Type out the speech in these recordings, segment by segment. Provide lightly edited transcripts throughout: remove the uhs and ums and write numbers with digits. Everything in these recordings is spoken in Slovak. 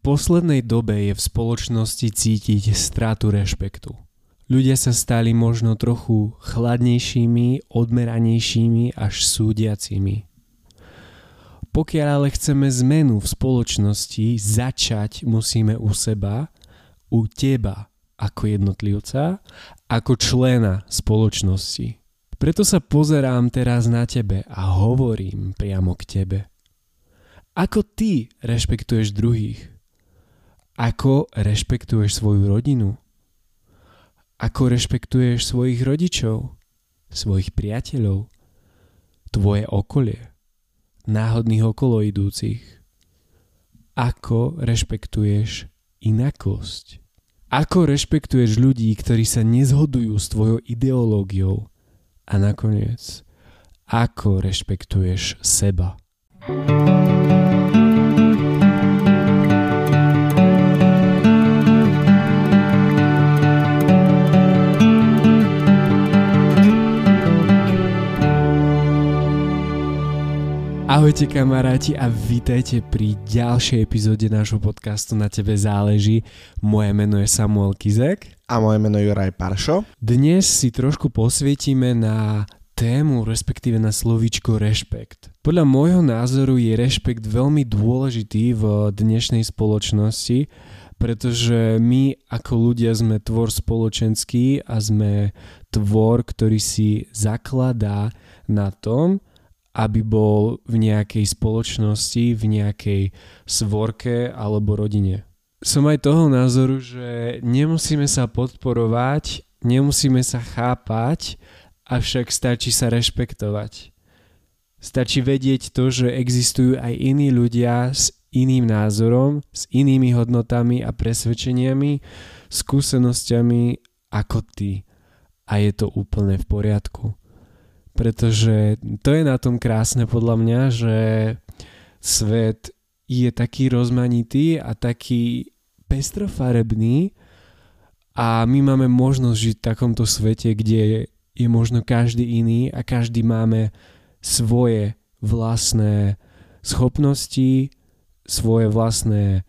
V poslednej dobe je v spoločnosti cítiť stratu rešpektu. Ľudia sa stali možno trochu chladnejšími, odmeranejšími až súdiacimi. Pokiaľ ale chceme zmenu v spoločnosti, začať musíme u seba, u teba ako jednotlivca, ako člena spoločnosti. Preto sa pozerám teraz na tebe a hovorím priamo k tebe. Ako ty rešpektuješ druhých? Ako rešpektuješ svoju rodinu? Ako rešpektuješ svojich rodičov, svojich priateľov, tvoje okolie, náhodných okoloidúcich? Ako rešpektuješ inakosť? Ako rešpektuješ ľudí, ktorí sa nezhodujú s tvojou ideológiou? A nakoniec, ako rešpektuješ seba? Ahojte kamaráti a vítajte pri ďalšej epizóde nášho podcastu Na tebe záleží. Moje meno je Samuel Kizek. A moje meno je Juraj Paršo. Dnes si trošku posvietime na tému, respektíve na slovíčko rešpekt. Podľa môjho názoru je rešpekt veľmi dôležitý v dnešnej spoločnosti, pretože my ako ľudia sme tvor spoločenský a sme tvor, ktorý si zakladá na tom, aby bol v nejakej spoločnosti, v nejakej svorke alebo rodine. Som aj toho názoru, že nemusíme sa podporovať, nemusíme sa chápať, avšak stačí sa rešpektovať. Stačí vedieť to, že existujú aj iní ľudia s iným názorom, s inými hodnotami a presvedčeniami, skúsenosťami ako ty. A je to úplne v poriadku. Pretože to je na tom krásne podľa mňa, že svet je taký rozmanitý a taký pestrofarebný a my máme možnosť žiť v takomto svete, kde je možno každý iný a každý máme svoje vlastné schopnosti, svoje vlastné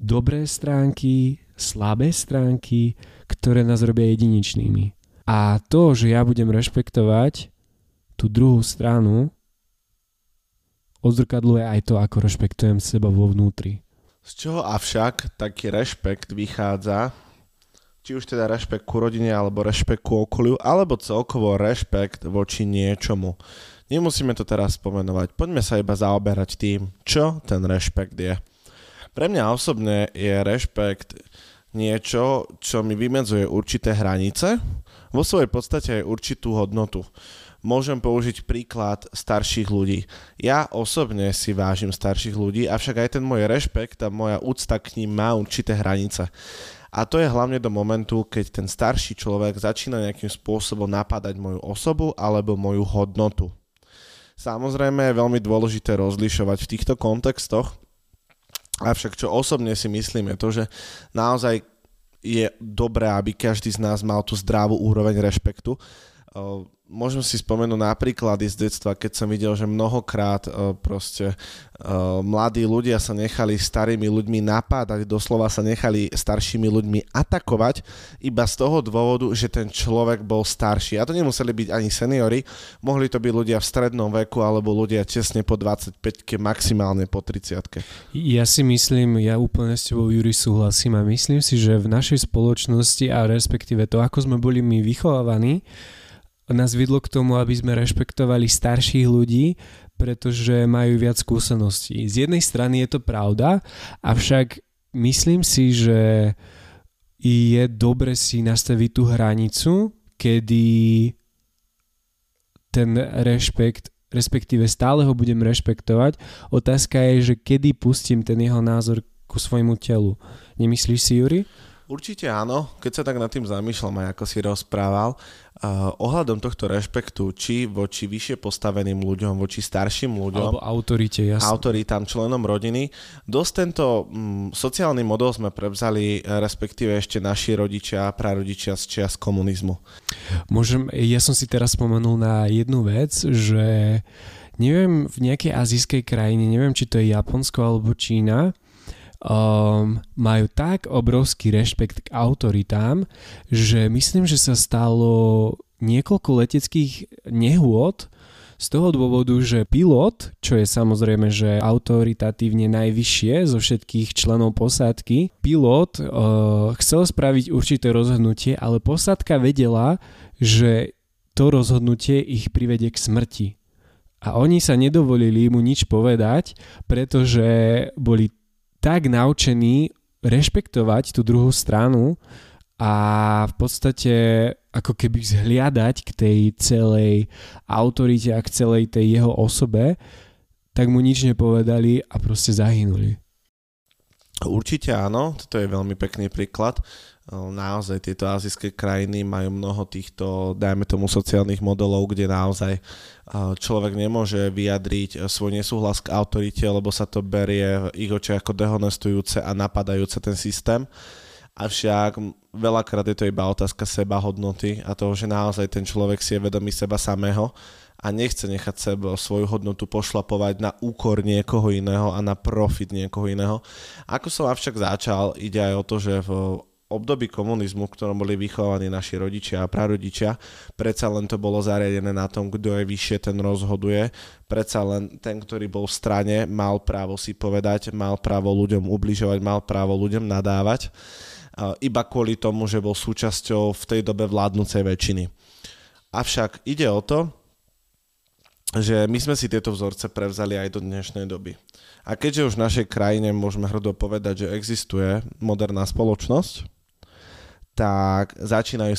dobré stránky, slabé stránky, ktoré nás robia jedinečnými. A to, že ja budem rešpektovať tú druhú stranu, odzrkadluje aj to, ako rešpektujem seba vo vnútri. Z čoho avšak taký rešpekt vychádza, či už teda rešpekt ku rodine, alebo rešpekt ku okoliu, alebo celkovo rešpekt voči niečomu. Nemusíme to teraz spomenovať, poďme sa iba zaoberať tým, čo ten rešpekt je. Pre mňa osobne je rešpekt niečo, čo mi vymedzuje určité hranice, vo svojej podstate aj určitú hodnotu. Môžem použiť príklad starších ľudí. Ja osobne si vážim starších ľudí, avšak aj ten môj rešpekt a moja úcta k ním má určité hranice. A to je hlavne do momentu, keď ten starší človek začína nejakým spôsobom napadať moju osobu alebo moju hodnotu. Samozrejme je veľmi dôležité rozlišovať v týchto kontextoch, avšak čo osobne si myslím je to, že naozaj je dobré, aby každý z nás mal tú zdravú úroveň rešpektu. Môžem si spomenúť napríklady z detstva, keď som videl, že mnohokrát mladí ľudia sa nechali starými ľuďmi napádať, doslova sa nechali staršími ľuďmi atakovať iba z toho dôvodu, že ten človek bol starší. A to nemuseli byť ani seniori, mohli to byť ľudia v strednom veku alebo ľudia tesne po 25-ke, maximálne po 30-ke. Ja úplne s tebou, Juri, súhlasím a myslím si, že v našej spoločnosti a respektíve to, ako sme boli my vychovávaní, nás vidlo k tomu, aby sme rešpektovali starších ľudí, pretože majú viac skúseností. Z jednej strany je to pravda, avšak myslím si, že je dobre si nastaviť tú hranicu, kedy ten rešpekt, respektíve stále ho budem rešpektovať. Otázka je, že kedy pustím ten jeho názor ku svojmu telu. Nemyslíš si, Juri? Určite áno, keď sa tak nad tým zamýšľam aj ako si rozprával, ohľadom tohto rešpektu, či voči vyššie postaveným ľuďom, voči starším ľuďom, alebo autorite, jasne. Autoritám, členom rodiny. Dosť tento sociálny model sme prevzali, respektíve ešte naši rodičia a prarodičia z čias komunizmu. Ja som si teraz spomenul na jednu vec, že neviem, v nejakej azijskej krajine, neviem, či to je Japonsko alebo Čína, majú tak obrovský rešpekt k autoritám, že myslím, že sa stalo niekoľko leteckých nehôd z toho dôvodu, že pilot, čo je samozrejme, že autoritatívne najvyššie zo všetkých členov posádky, pilot chcel spraviť určité rozhodnutie, ale posádka vedela, že to rozhodnutie ich privedie k smrti. A oni sa nedovolili mu nič povedať, pretože boli tak naučení rešpektovať tú druhú stranu a v podstate ako keby zhliadať k tej celej autorite a k celej tej jeho osobe, tak mu nič nepovedali a proste zahynuli. Určite áno, toto je veľmi pekný príklad. Naozaj tieto azijské krajiny majú mnoho týchto, dajme tomu, sociálnych modelov, kde naozaj človek nemôže vyjadriť svoj nesúhlas k autorite, lebo sa to berie v ich očiach ako dehonestujúce a napadajúce ten systém. Avšak veľakrát je to iba otázka sebahodnoty a toho, že naozaj ten človek si je vedomý seba samého a nechce nechať seba svoju hodnotu pošlapovať na úkor niekoho iného a na profit niekoho iného. Ako som avšak začal, ide aj o to, že v období komunizmu, v ktorom boli vychovaní naši rodičia a prarodičia, predsa len to bolo zariadené na tom, kto je vyššie, ten rozhoduje. Predsa len ten, ktorý bol v strane, mal právo si povedať, mal právo ľuďom ubližovať, mal právo ľuďom nadávať. Iba kvôli tomu, že bol súčasťou v tej dobe vládnucej väčšiny. Avšak ide o to, že my sme si tieto vzorce prevzali aj do dnešnej doby. A keďže už v našej krajine môžeme hrdo povedať, že existuje moderná spoločnosť, tak začínajú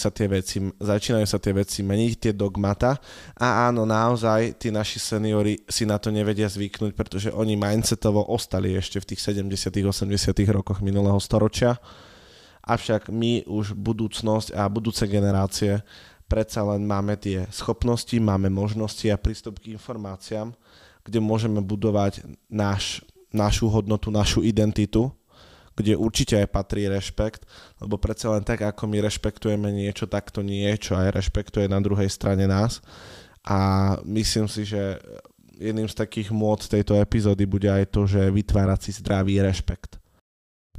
sa tie veci meniť, tie dogmata. A áno, naozaj, tí naši seniori si na to nevedia zvyknúť, pretože oni mindsetovo ostali ešte v tých 70-tych, 80-tych rokoch minulého storočia. Avšak my už budúcnosť a budúce generácie predsa len máme tie schopnosti, máme možnosti a prístup k informáciám, kde môžeme budovať našu hodnotu, našu identitu, kde určite aj patrí rešpekt, lebo predsa len tak, ako my rešpektujeme niečo, tak to niečo aj rešpektuje na druhej strane nás. A myslím si, že jedným z takých môd tejto epizódy bude aj to, že vytvárať si zdravý rešpekt.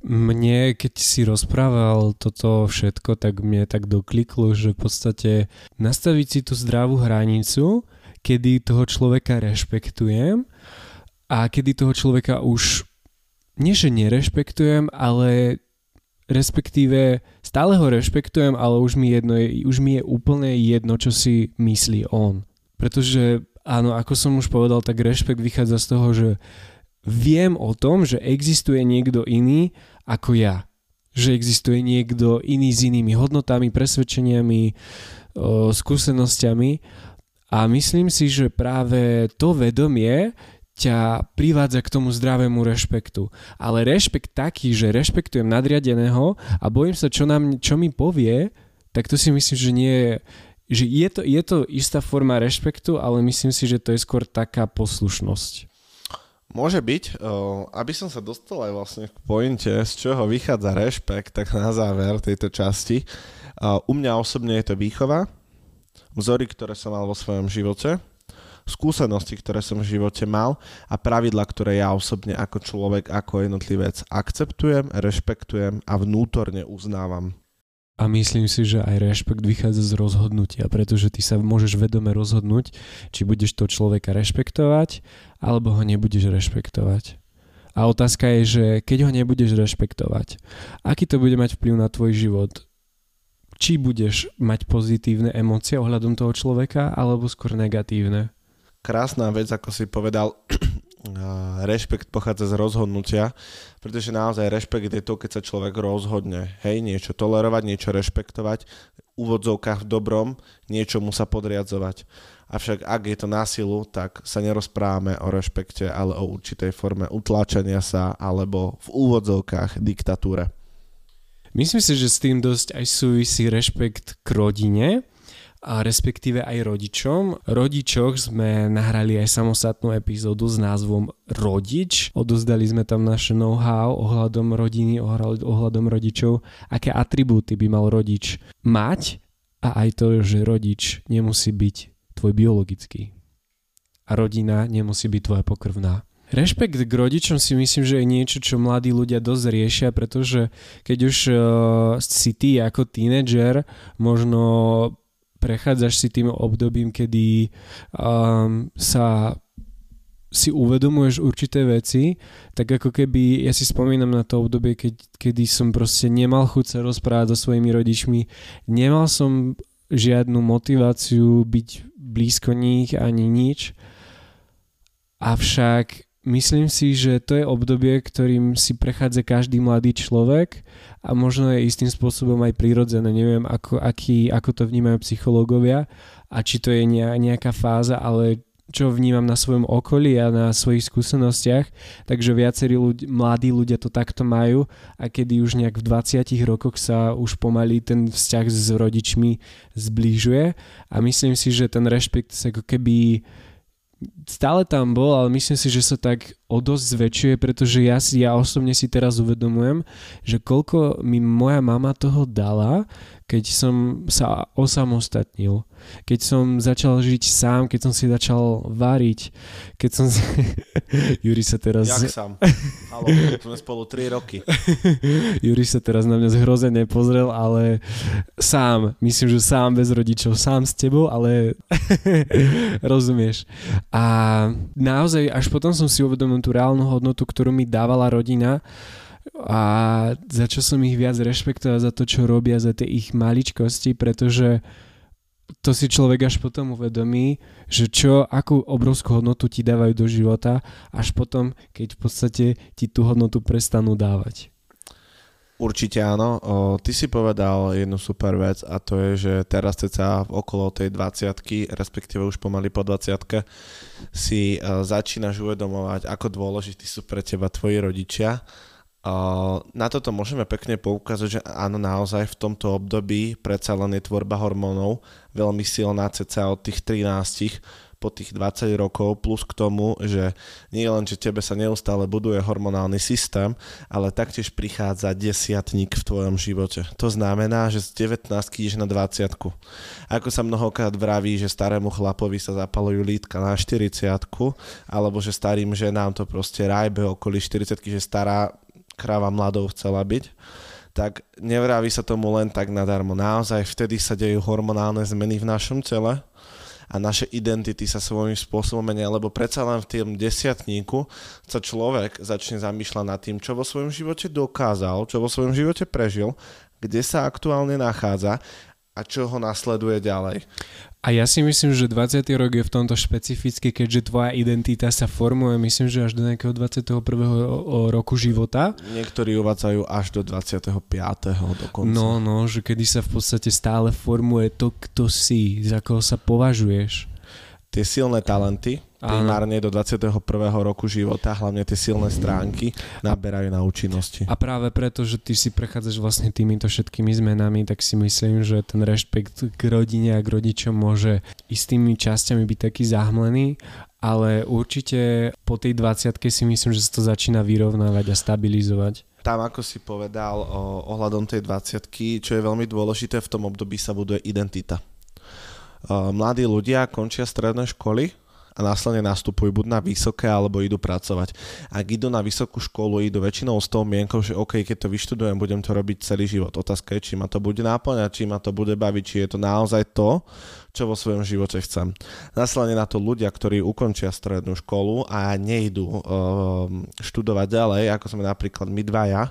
Mne, keď si rozprával toto všetko, tak mne tak dokliklo, že v podstate nastaviť si tú zdravú hranicu, kedy toho človeka rešpektujem a kedy toho človeka už nie, že nerešpektujem, ale respektíve stále ho rešpektujem, ale už mi je úplne jedno, čo si myslí on. Pretože áno, ako som už povedal, tak rešpekt vychádza z toho, že viem o tom, že existuje niekto iný ako ja. Že existuje niekto iný s inými hodnotami, presvedčeniami, skúsenosťami. A myslím si, že práve to vedomie ťa privádza k tomu zdravému rešpektu. Ale rešpekt taký, že rešpektujem nadriadeného a bojím sa, čo mi povie, tak to si myslím, že nie je... Že je to istá forma rešpektu, ale myslím si, že to je skôr taká poslušnosť. Môže byť, aby som sa dostal aj vlastne k pointe, z čoho vychádza rešpekt, tak na záver tejto časti. U mňa osobne je to výchova, vzory, ktoré som mal vo svojom živote, skúsenosti, ktoré som v živote mal a pravidlá, ktoré ja osobne ako človek, ako jednotlivec akceptujem, rešpektujem a vnútorne uznávam. A myslím si, že aj rešpekt vychádza z rozhodnutia, pretože ty sa môžeš vedome rozhodnúť, či budeš toho človeka rešpektovať, alebo ho nebudeš rešpektovať. A otázka je, že keď ho nebudeš rešpektovať, aký to bude mať vplyv na tvoj život? Či budeš mať pozitívne emócie ohľadom toho človeka, alebo skôr negatívne? Krásna vec, ako si povedal... Rešpekt pochádza z rozhodnutia, pretože naozaj rešpekt je to, keď sa človek rozhodne, hej, niečo tolerovať, niečo rešpektovať, v úvodzovkách v dobrom, niečomu sa podriadzovať. Avšak ak je to na silu, tak sa nerozprávame o rešpekte, ale o určitej forme utláčania sa alebo v úvodzovkách diktatúre. Myslím si, že s tým dosť aj súvisí rešpekt k rodine, a respektíve aj rodičom. Rodičoch sme nahrali aj samostatnú epizódu s názvom Rodič. Odozdali sme tam naše know-how ohľadom rodiny, ohľadom rodičov, aké atribúty by mal rodič mať a aj to, že rodič nemusí byť tvoj biologický. A rodina nemusí byť tvoja pokrvná. Rešpekt k rodičom si myslím, že je niečo, čo mladí ľudia dosť riešia, pretože keď už si ty ako tínedžer možno prechádzaš si tým obdobím, kedy sa si uvedomuješ určité veci, tak ako keby, ja si spomínam na to obdobie, kedy som proste nemal chuť sa rozprávať so svojimi rodičmi, nemal som žiadnu motiváciu byť blízko nich ani nič. Avšak myslím si, že to je obdobie, ktorým si prechádza každý mladý človek a možno je istým spôsobom aj prirodzené. Neviem, ako to vnímajú psychológovia a či to je nejaká fáza, ale čo vnímam na svojom okolí a na svojich skúsenostiach, takže viacerí mladí ľudia to takto majú a kedy už nejak v 20 rokoch sa už pomaly ten vzťah s rodičmi zbližuje a myslím si, že ten rešpekt sa ako keby stále tam bol, ale myslím si, že sa tak o dosť zväčšuje, pretože ja osobne si teraz uvedomujem, že koľko mi moja mama toho dala, keď som sa osamostatnil. Keď som začal žiť sám, keď som si začal variť, keď som... Juri sa teraz... Jak sám? Haló, sme spolu 3 roky. Juri sa teraz na mňa zhrozene pozrel, ale sám, myslím, že sám bez rodičov, sám s tebou, ale rozumieš. A naozaj až potom som si uvedomil tú reálnu hodnotu, ktorú mi dávala rodina a začal som ich viac rešpektovať za to, čo robia, za tie ich maličkosti, pretože to si človek až potom uvedomí, že akú obrovskú hodnotu ti dávajú do života, až potom, keď v podstate ti tú hodnotu prestanú dávať. Určite áno. Ty si povedal jednu super vec a to je, že teraz ceca okolo tej 20-ky, respektíve už pomaly po 20-ke, si začínaš uvedomovať, ako dôležití sú pre teba tvoji rodičia. Na toto môžeme pekne poukázať, že áno, naozaj v tomto období predsa len je tvorba hormónov veľmi silná ceca od tých 13 po tých 20 rokov, plus k tomu, že nie len, že tebe sa neustále buduje hormonálny systém, ale taktiež prichádza desiatník v tvojom živote. To znamená, že z 19-ky ideš na 20-ku. Ako sa mnohokrát vraví, že starému chlapovi sa zapalujú lítka na 40-ku, alebo že starým ženám to proste rájbe okolo 40-ky, že stará kráva mladou chcela byť, tak nevraví sa tomu len tak nadarmo. Naozaj vtedy sa dejú hormonálne zmeny v našom tele a naše identity sa svojím spôsobom menia, lebo predsa len v tým desiatníku sa človek začne zamýšľať nad tým, čo vo svojom živote dokázal, čo vo svojom živote prežil, kde sa aktuálne nachádza a čo ho nasleduje ďalej. A ja si myslím, že 20. rok je v tomto špecifický, keďže tvoja identita sa formuje, myslím, že až do nejakého 21. roku života. Niektorí uvádzajú až do 25. dokonca. No, že kedy sa v podstate stále formuje to, kto si, za koho sa považuješ. Tie silné talenty, primárne do 21. roku života, hlavne tie silné stránky naberajú na účinnosti. A práve preto, že ty si prechádzaš vlastne týmito všetkými zmenami, tak si myslím, že ten rešpekt k rodine a k rodičom môže istými časťami byť taký zahmlený, ale určite po tej 20-ke si myslím, že sa to začína vyrovnávať a stabilizovať. Tam, ako si povedal ohľadom tej 20-ky, čo je veľmi dôležité, v tom období sa buduje identita. Mladí ľudia končia stredné školy a následne nastupujú buď na vysoké, alebo idú pracovať. Ak idú na vysokú školu, idú väčšinou s tou mienkou, že OK, keď to vyštudujem, budem to robiť celý život. Otázka je, či ma to bude náplňať, či ma to bude baviť, či je to naozaj to, čo vo svojom živote chcem. Následne na to ľudia, ktorí ukončia strednú školu a nejdú študovať ďalej, ako sme napríklad my dvaja,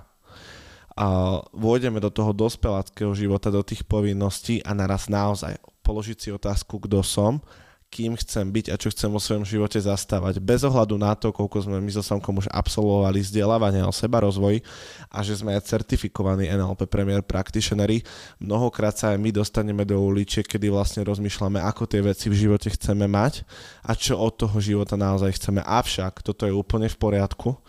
a vôjdeme do toho dospeláckého života, do tých povinností a naraz naozaj položiť si otázku, kto som, kým chcem byť a čo chcem vo svojom živote zastávať. Bez ohľadu na to, koľko sme my so Samkom už absolvovali vzdelávania o sebarozvoji a že sme aj certifikovaní NLP Premier Practitionery, mnohokrát sa aj my dostaneme do uličiek, kedy vlastne rozmýšľame, ako tie veci v živote chceme mať a čo od toho života naozaj chceme. Avšak toto je úplne v poriadku.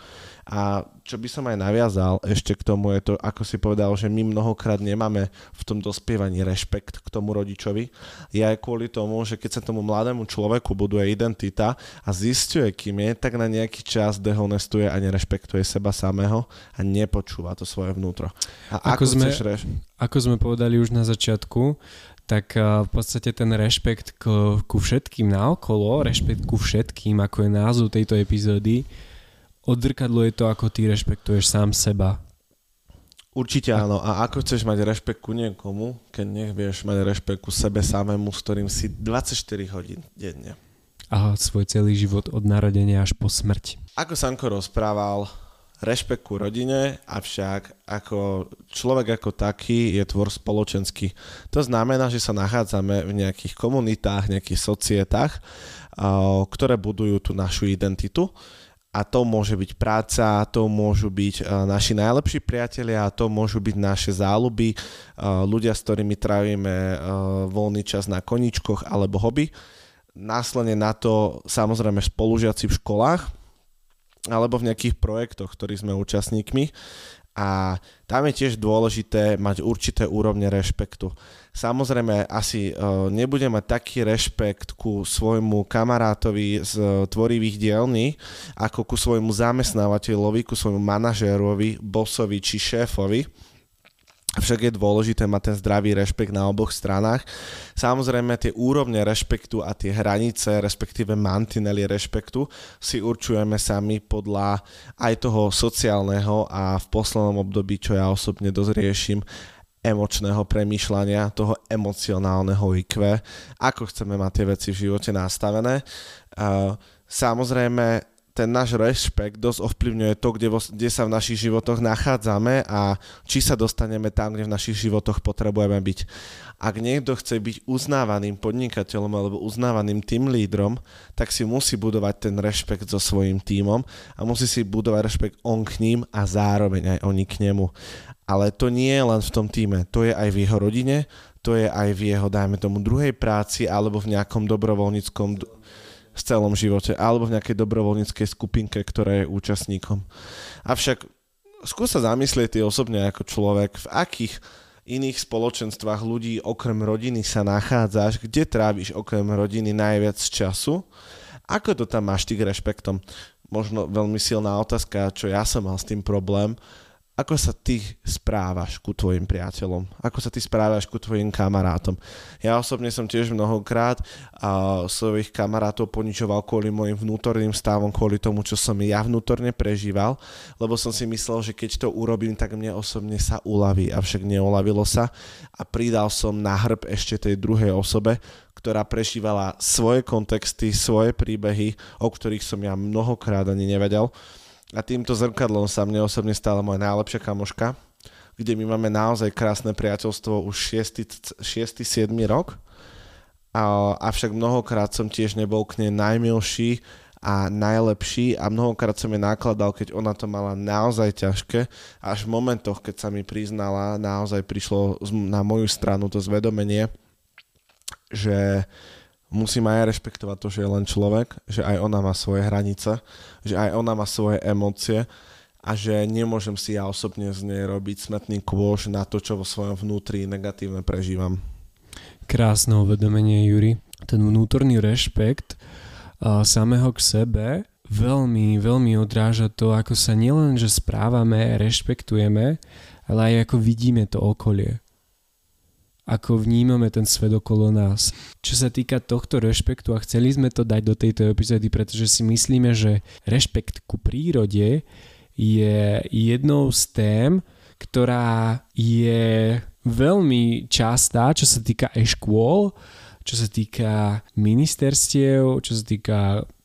A čo by som aj naviazal ešte k tomu je to, ako si povedal, že my mnohokrát nemáme v tom dospievaní rešpekt k tomu rodičovi. Je aj kvôli tomu, že keď sa tomu mladému človeku buduje identita a zisťuje, kým je, tak na nejaký čas dehonestuje a nerešpektuje seba samého a nepočúva to svoje vnútro. A ako sme povedali už na začiatku, tak v podstate ten rešpekt ku všetkým naokolo, rešpekt ku všetkým, ako je názov tejto epizódy, odzrkadlo je to, ako ty rešpektuješ sám seba. Určite áno. A ako chceš mať rešpekt ku niekomu, keď nevieš mať rešpekt ku sebe samému, s ktorým si 24 hodín denne. A svoj celý život od narodenia až po smrť. Ako Sanko rozprával, rešpekt ku rodine, avšak ako človek ako taký je tvor spoločenský. To znamená, že sa nachádzame v nejakých komunitách, nejakých societách, ktoré budujú tú našu identitu. A to môže byť práca, to môžu byť naši najlepší priatelia, to môžu byť naše záľuby, ľudia, s ktorými trávime voľný čas na koničkoch alebo hobby. Následne na to samozrejme spolužiaci v školách alebo v nejakých projektoch, ktorých sme účastníkmi. A tam je tiež dôležité mať určité úrovne rešpektu. Samozrejme, asi nebudem mať taký rešpekt ku svojmu kamarátovi z tvorivých dielní, ako ku svojmu zamestnávateľovi, ku svojmu manažérovi, bossovi či šéfovi. Však je dôležité mať ten zdravý rešpekt na oboch stranách. Samozrejme, tie úrovne rešpektu a tie hranice, respektíve mantinely rešpektu si určujeme sami podľa aj toho sociálneho a v poslednom období, čo ja osobne dosť riešim, emočného premýšľania, toho emocionálneho IQ, ako chceme mať tie veci v živote nastavené. Samozrejme, ten náš rešpekt dosť ovplyvňuje to, kde sa v našich životoch nachádzame a či sa dostaneme tam, kde v našich životoch potrebujeme byť. Ak niekto chce byť uznávaným podnikateľom alebo uznávaným team lídrom, tak si musí budovať ten rešpekt so svojím tímom a musí si budovať rešpekt on k ním a zároveň aj oni k nemu. Ale to nie je len v tom tíme, to je aj v jeho rodine, to je aj v jeho, dajme tomu, druhej práci alebo v nejakom dobrovoľníckom v celom živote, alebo v nejakej dobrovoľníckej skupinke, ktorá je účastníkom. Avšak skús sa zamyslieť ty osobne ako človek, v akých iných spoločenstvách ľudí okrem rodiny sa nachádzaš, kde tráviš okrem rodiny najviac času, ako to tam máš ty k rešpektom? Možno veľmi silná otázka, čo ja som mal s tým problém, ako sa ty správaš ku tvojim priateľom? Ako sa ty správaš ku tvojim kamarátom? Ja osobne som tiež mnohokrát svojich kamarátov poničoval kvôli môjim vnútorným stavom, kvôli tomu, čo som ja vnútorne prežíval, lebo som si myslel, že keď to urobím, tak mne osobne sa uľaví, avšak neuľavilo sa a pridal som na hrb ešte tej druhej osobe, ktorá prežívala svoje kontexty, svoje príbehy, o ktorých som ja mnohokrát ani nevedel. A týmto zrkadlom sa mne osobne stala moja najlepšia kamoška, kde my máme naozaj krásne priateľstvo už 6-7 rok. Avšak mnohokrát som tiež nebol k nej najmilší a najlepší a mnohokrát som jej nakladal, keď ona to mala naozaj ťažké. Až v momentoch, keď sa mi priznala, naozaj prišlo na moju stranu to zvedomenie, že musím aj rešpektovať to, že je len človek, že aj ona má svoje hranice, že aj ona má svoje emócie a že nemôžem si ja osobne z nej robiť smetný kôš na to, čo vo svojom vnútri negatívne prežívam. Krásne uvedomenie, Juri. Ten vnútorný rešpekt samého k sebe veľmi, veľmi odráža to, ako sa nielen, že správame, rešpektujeme, ale aj ako vidíme to okolie. Ako vnímame ten svet okolo nás. Čo sa týka tohto rešpektu a chceli sme to dať do tejto epizódy, pretože si myslíme, že rešpekt ku prírode je jednou z tém, ktorá je veľmi častá, čo sa týka škôl, čo sa týka ministerstiev, čo sa týka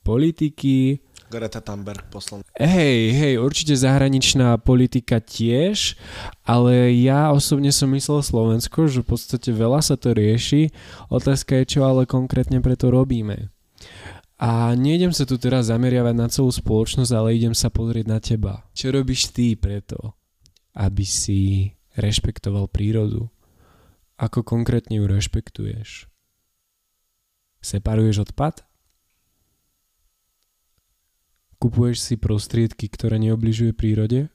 politiky. Greta Thunberg posledná. Hej, určite zahraničná politika tiež, ale ja osobne som myslel Slovensko, že v podstate veľa sa to rieši. Otázka je, čo ale konkrétne preto robíme. A nejdem sa tu teraz zameriavať na celú spoločnosť, ale idem sa pozrieť na teba. Čo robíš ty preto, aby si rešpektoval prírodu? Ako konkrétne ju rešpektuješ? Separuješ odpad? Kupuješ si prostriedky, ktoré neobližujú prírode?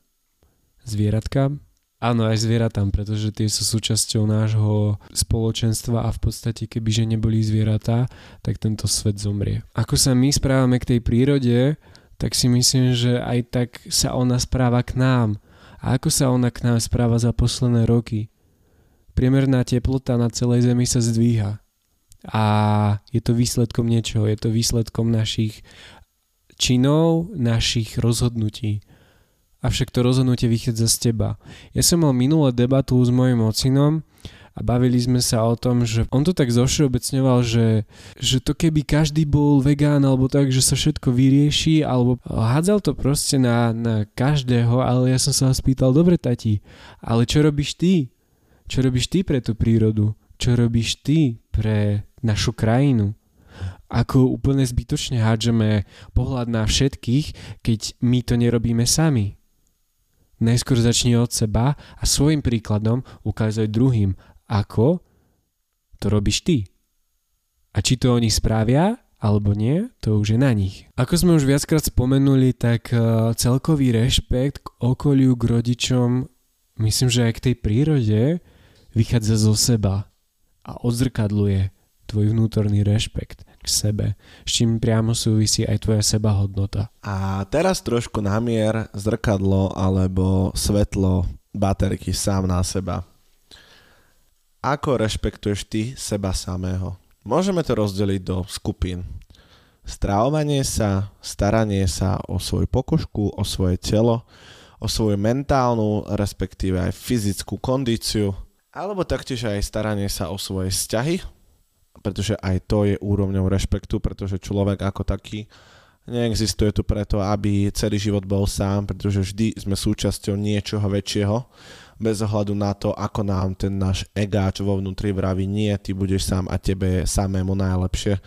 Zvieratkám? Áno, aj zvieratám, pretože tie sú súčasťou nášho spoločenstva a v podstate, kebyže neboli zvieratá, tak tento svet zomrie. Ako sa my správame k tej prírode, tak si myslím, že aj tak sa ona správa k nám. A ako sa ona k nám správa za posledné roky? Priemerná teplota na celej Zemi sa zdvíha. A je to výsledkom niečoho, je to výsledkom našich činov, našich rozhodnutí. Avšak to rozhodnutie vychádza z teba. Ja som mal minulú debatu s mojim ocinom a bavili sme sa o tom, že on to tak zovšeobecňoval, že to keby každý bol vegán alebo tak, že sa všetko vyrieši, alebo hádzal to proste na každého, ale ja som sa ho spýtal, dobre tati, ale čo robíš ty? Čo robíš ty pre tú prírodu? Čo robíš ty pre našu krajinu? Ako úplne zbytočne hádžeme pohľad na všetkých, keď my to nerobíme sami. Najskôr začni od seba a svojim príkladom ukázať druhým, ako to robíš ty. A či to oni spravia, alebo nie, to už je na nich. Ako sme už viackrát spomenuli, tak celkový rešpekt k okoliu, k rodičom, myslím, že aj k tej prírode, vychádza zo seba a odzrkadluje tvoj vnútorný rešpekt k sebe, s čím priamo súvisí aj tvoja sebahodnota. A teraz trošku namier zrkadlo alebo svetlo baterky sám na seba. Ako rešpektuješ ty seba samého? Môžeme to rozdeliť do skupín. Stravovanie sa, staranie sa o svoju pokožku, o svoje telo, o svoju mentálnu, respektíve aj fyzickú kondíciu, alebo taktiež aj staranie sa o svoje vzťahy, pretože aj to je úrovňou rešpektu, pretože človek ako taký neexistuje tu preto, aby celý život bol sám, pretože vždy sme súčasťou niečoho väčšieho, bez ohľadu na to, ako nám ten náš egáč vo vnútri vraví, nie, ty budeš sám a tebe je samému najlepšie.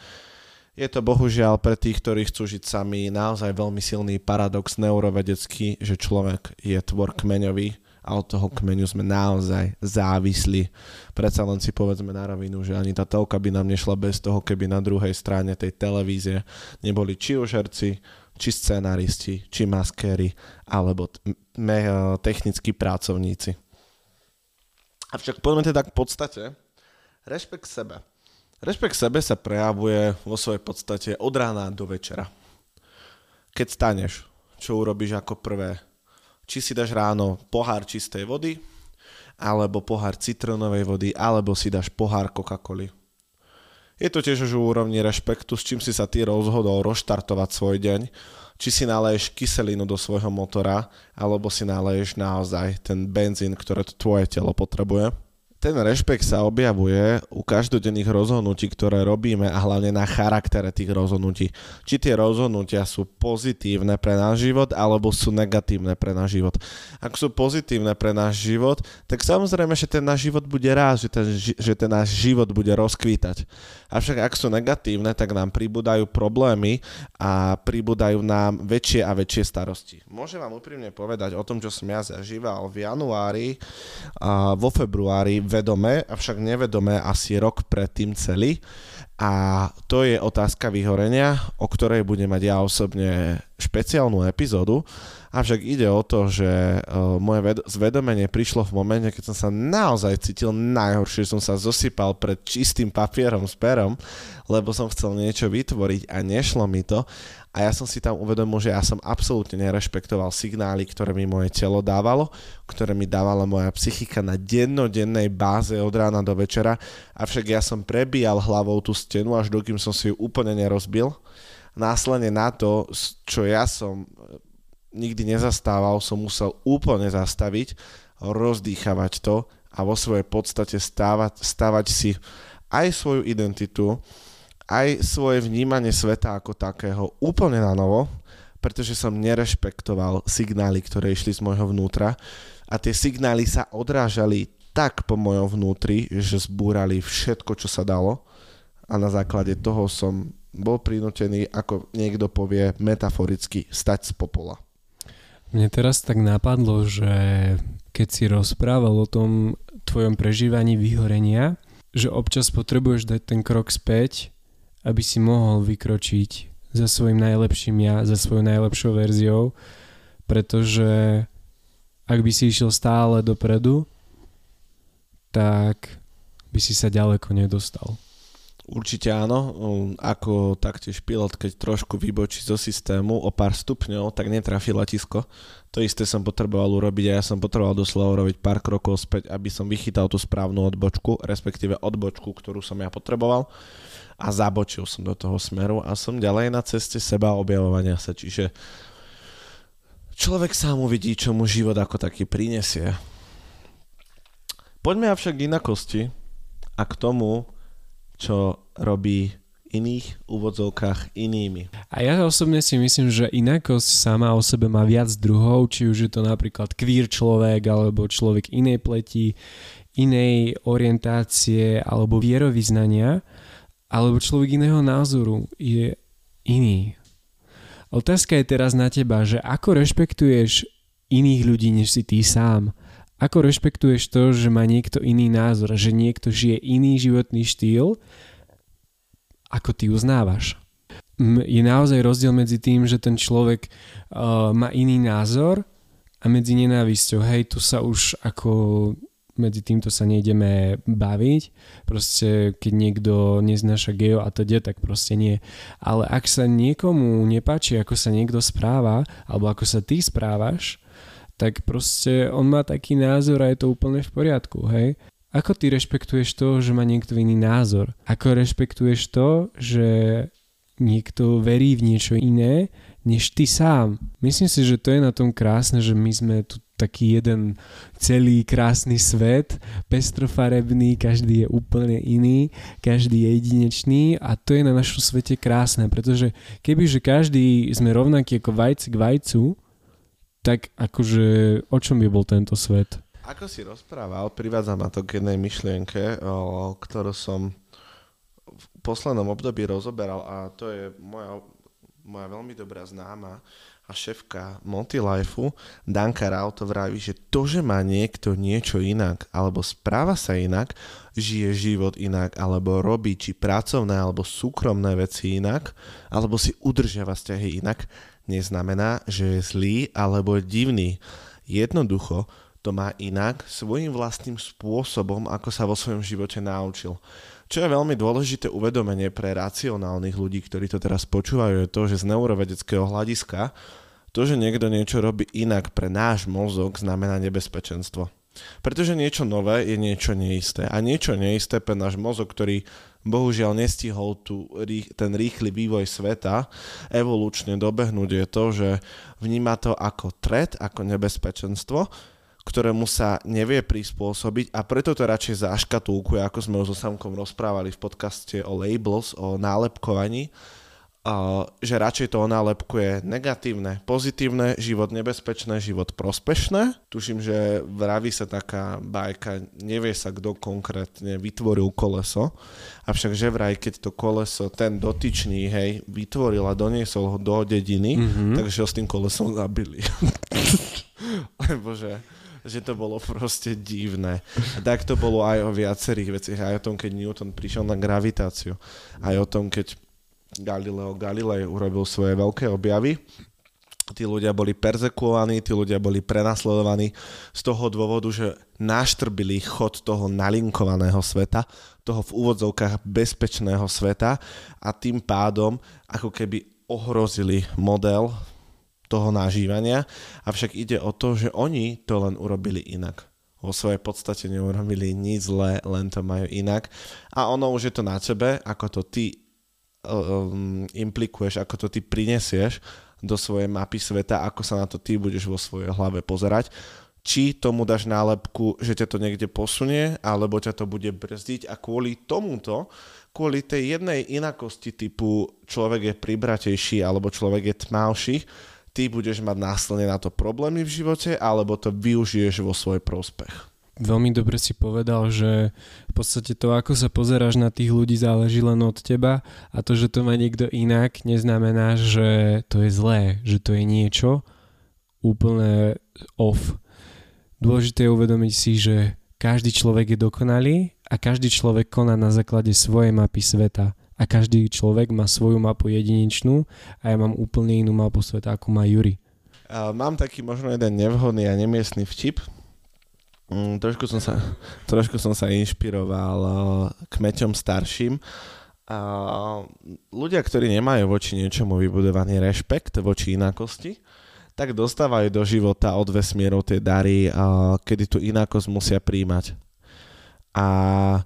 Je to bohužiaľ pre tých, ktorí chcú žiť sami, naozaj veľmi silný paradox neurovedecký, že človek je tvor kmeňový a od toho kmeňu sme naozaj závislí. Predsa len si povedzme na rovinu, že ani tá telka by nám nešla bez toho, keby na druhej strane tej televízie neboli či ožerci, či scenáristi, či maskéri, alebo technickí pracovníci. Avšak poďme teda k podstate. Rešpekt k sebe. Rešpekt k sebe sa prejavuje vo svojej podstate od rána do večera. Keď staneš, čo urobíš ako prvé? Či si dáš ráno pohár čistej vody, alebo pohár citronovej vody, alebo si dáš pohár Coca-Coly. Je to tiež už úrovni rešpektu, s čím si sa ty rozhodol rozštartovať svoj deň, či si naleješ kyselinu do svojho motora, alebo si naleješ naozaj ten benzín, ktoré to tvoje telo potrebuje. Ten rešpekt sa objavuje u každodenných rozhodnutí, ktoré robíme a hlavne na charaktere tých rozhodnutí. Či tie rozhodnutia sú pozitívne pre náš život, alebo sú negatívne pre náš život. Ak sú pozitívne pre náš život, tak samozrejme, že ten náš život bude rád, že ten náš život bude rozkvítať. Avšak ak sú negatívne, tak nám pribúdajú problémy a pribúdajú nám väčšie a väčšie starosti. Môžem vám úprimne povedať o tom, čo som ja zažíval v januári a vo februári, vedomé, avšak nevedomé asi rok predtým celý, a to je otázka vyhorenia, o ktorej budem mať ja osobne špeciálnu epizódu, avšak ide o to, že moje zvedomenie prišlo v momente, keď som sa naozaj cítil najhoršie, som sa zosypal pred čistým papierom s perom, lebo som chcel niečo vytvoriť a nešlo mi to. A ja som si tam uvedomil, že ja som absolútne nerešpektoval signály, ktoré mi moje telo dávalo, ktoré mi dávala moja psychika na dennodennej báze od rána do večera. Avšak ja som prebíjal hlavou tú stenu, až dokým som si ju úplne nerozbil. Následne na to, čo ja som nikdy nezastával, som musel úplne zastaviť, rozdýchavať to a vo svojej podstate stavať si aj svoju identitu, aj svoje vnímanie sveta ako takého úplne na novo, pretože som nerešpektoval signály, ktoré išli z môjho vnútra, a tie signály sa odrážali tak po mojom vnútri, že zbúrali všetko, čo sa dalo, a na základe toho som bol prinútený, ako niekto povie metaforicky, stať z popola. Mne teraz tak napadlo, že keď si rozprával o tom tvojom prežívaní vyhorenia, že občas potrebuješ dať ten krok späť, aby si mohol vykročiť za svojím najlepším ja, za svojou najlepšou verziou, pretože ak by si išiel stále dopredu, tak by si sa ďaleko nedostal. Určite áno, ako taktiež pilot, keď trošku vybočí zo systému o pár stupňov, tak netrafí letisko. To isté som potreboval urobiť a ja som potreboval doslova urobiť pár krokov späť, aby som vychytal tú správnu odbočku, respektíve odbočku, ktorú som ja potreboval, a zabočil som do toho smeru a som ďalej na ceste seba objavovania sa, čiže človek sám uvidí, čo mu život ako taký prinesie. Poďme avšak k inakosti a k tomu, čo robí iných úvodzovkách inými. A ja osobne si myslím, že inakosť sama o sebe má viac druhov, či už je to napríklad queer človek, alebo človek inej pleti, inej orientácie, alebo vierovyznania, alebo človek iného názoru je iný. Otázka je teraz na teba, že ako rešpektuješ iných ľudí, než si ty sám? Ako rešpektuješ to, že má niekto iný názor, že niekto žije iný životný štýl, ako ty uznávaš? Je naozaj rozdiel medzi tým, že ten človek má iný názor, a medzi nenávisťou. Hej, tu sa už ako medzi týmto sa nejdeme baviť. Proste keď niekto neznáša gejo a teda, tak proste nie. Ale ak sa niekomu nepáči, ako sa niekto správa, alebo ako sa ty správaš, tak proste on má taký názor a je to úplne v poriadku, hej? Ako ty rešpektuješ to, že má niekto iný názor? Ako rešpektuješ to, že niekto verí v niečo iné, než ty sám? Myslím si, že to je na tom krásne, že my sme tu taký jeden celý krásny svet, pestrofarebný, každý je úplne iný, každý je jedinečný, a to je na našom svete krásne, pretože kebyže každý sme rovnaký ako vajce k vajcu, tak akože o čom by bol tento svet? Ako si rozprával, privádza ma to k jednej myšlienke, ktorú som v poslednom období rozoberal, a to je moja veľmi dobrá známa a šéfka Multilifeu, Danka Rau, to vraví, že to, že má niekto niečo inak, alebo správa sa inak, žije život inak, alebo robí či pracovné, alebo súkromné veci inak, alebo si udržiava vzťahy inak, neznamená, že je zlý alebo divný. Jednoducho to má inak svojím vlastným spôsobom, ako sa vo svojom živote naučil. Čo je veľmi dôležité uvedomenie pre racionálnych ľudí, ktorí to teraz počúvajú, je to, že z neurovedeckého hľadiska to, že niekto niečo robí inak, pre náš mozog znamená nebezpečenstvo. Pretože niečo nové je niečo neisté. A niečo neisté pre náš mozog, ktorý bohužiaľ nestihol ten rýchly vývoj sveta evolučne dobehnúť, je to, že vníma to ako threat, ako nebezpečenstvo, ktorému sa nevie prispôsobiť, a preto to radšej zaškatulkuje, ako sme už so Samkom rozprávali v podcaste o labels, o nálepkovaní, že radšej to nálepkuje negatívne, pozitívne, život nebezpečné, život prospešné. Tuším, že vraví sa taká bajka, nevie sa, kto konkrétne vytvoril koleso, avšak že vraj, keď to koleso ten dotyčný, hej, vytvoril a doniesol ho do dediny, takže ho s tým kolesom zabili. Bože, že to bolo proste divné. A tak to bolo aj o viacerých veciach, aj o tom, keď Newton prišiel na gravitáciu, aj o tom, keď Galileo Galilei urobil svoje veľké objavy. Tí ľudia boli perzekuovaní, tí ľudia boli prenasledovaní z toho dôvodu, že naštrbili chod toho nalinkovaného sveta, toho v úvodzovkách bezpečného sveta, a tým pádom ako keby ohrozili model toho nažívania. Avšak ide o to, že oni to len urobili inak. Vo svojej podstate neurobili nič zlé, len to majú inak. A ono už je to na tebe, ako to ty implikuješ, ako to ty prinesieš do svojej mapy sveta, ako sa na to ty budeš vo svojej hlave pozerať. Či tomu dáš nálepku, že ťa to niekde posunie, alebo ťa to bude brzdiť, a kvôli tomuto, kvôli tej jednej inakosti typu človek je pribratejší alebo človek je tmavší, ty budeš mať následne na to problémy v živote, alebo to využiješ vo svoj prospech. Veľmi dobre si povedal, že v podstate to, ako sa pozeráš na tých ľudí, záleží len od teba, a to, že to má niekto inak, neznamená, že to je zlé, že to je niečo úplne off. Dôležité je uvedomiť si, že každý človek je dokonalý a každý človek koná na základe svojej mapy sveta. A každý človek má svoju mapu jedinečnú, a ja mám úplne inú mapu sveta, ako má Juri. Mám taký možno jeden nevhodný a nemiestný vtip. Trošku som sa inšpiroval kmeťom starším, ľudia, ktorí nemajú voči niečomu vybudovaný rešpekt, voči inakosti, tak dostávajú do života od vesmierov tie dary, kedy tú inakosť musia príjmať. A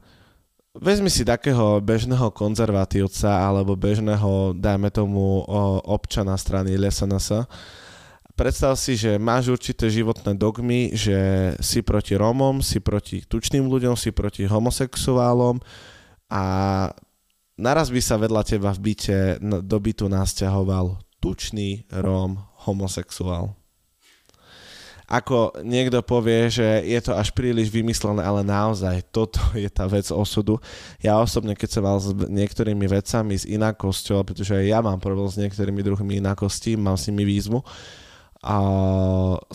vezmi si takého bežného konzervatívca alebo bežného, dajme tomu, občana strany LSNS. Predstav si, že máš určité životné dogmy, že si proti Rómom, si proti tučným ľuďom, si proti homosexuálom a naraz by sa vedľa teba v byte do bytu nasťahoval tučný Róm, homosexuál. Ako niekto povie, že je to až príliš vymyslené, ale naozaj toto je tá vec osudu. Ja osobne, keď som mal s niektorými vecami s inakosťou, pretože ja mám problém s niektorými druhými inakostí, mám s nimi výzvu, a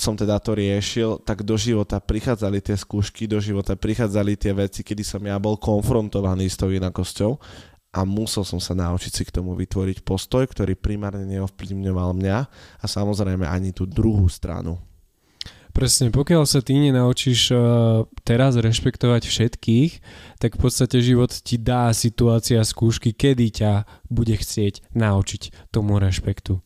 som teda to riešil, tak do života prichádzali tie skúšky, do života prichádzali tie veci, kedy som ja bol konfrontovaný s tou inakosťou. A musel som sa naučiť si k tomu vytvoriť postoj, ktorý primárne neovplyvňoval mňa a samozrejme ani tú druhú stranu. Presne, pokiaľ sa ty nenaučíš teraz rešpektovať všetkých, tak v podstate život ti dá situácia skúšky, kedy ťa bude chcieť naučiť tomu rešpektu.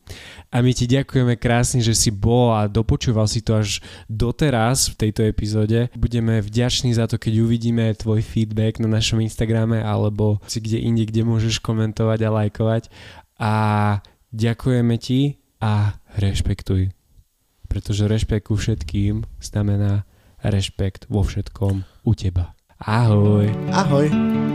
A my ti ďakujeme krásne, že si bol a dopočúval si to až doteraz v tejto epizóde. Budeme vďační za to, keď uvidíme tvoj feedback na našom Instagrame alebo si kde inde, kde môžeš komentovať a lajkovať. A ďakujeme ti a rešpektuj. Pretože rešpekt ku všetkým znamená rešpekt vo všetkom u teba. Ahoj. Ahoj.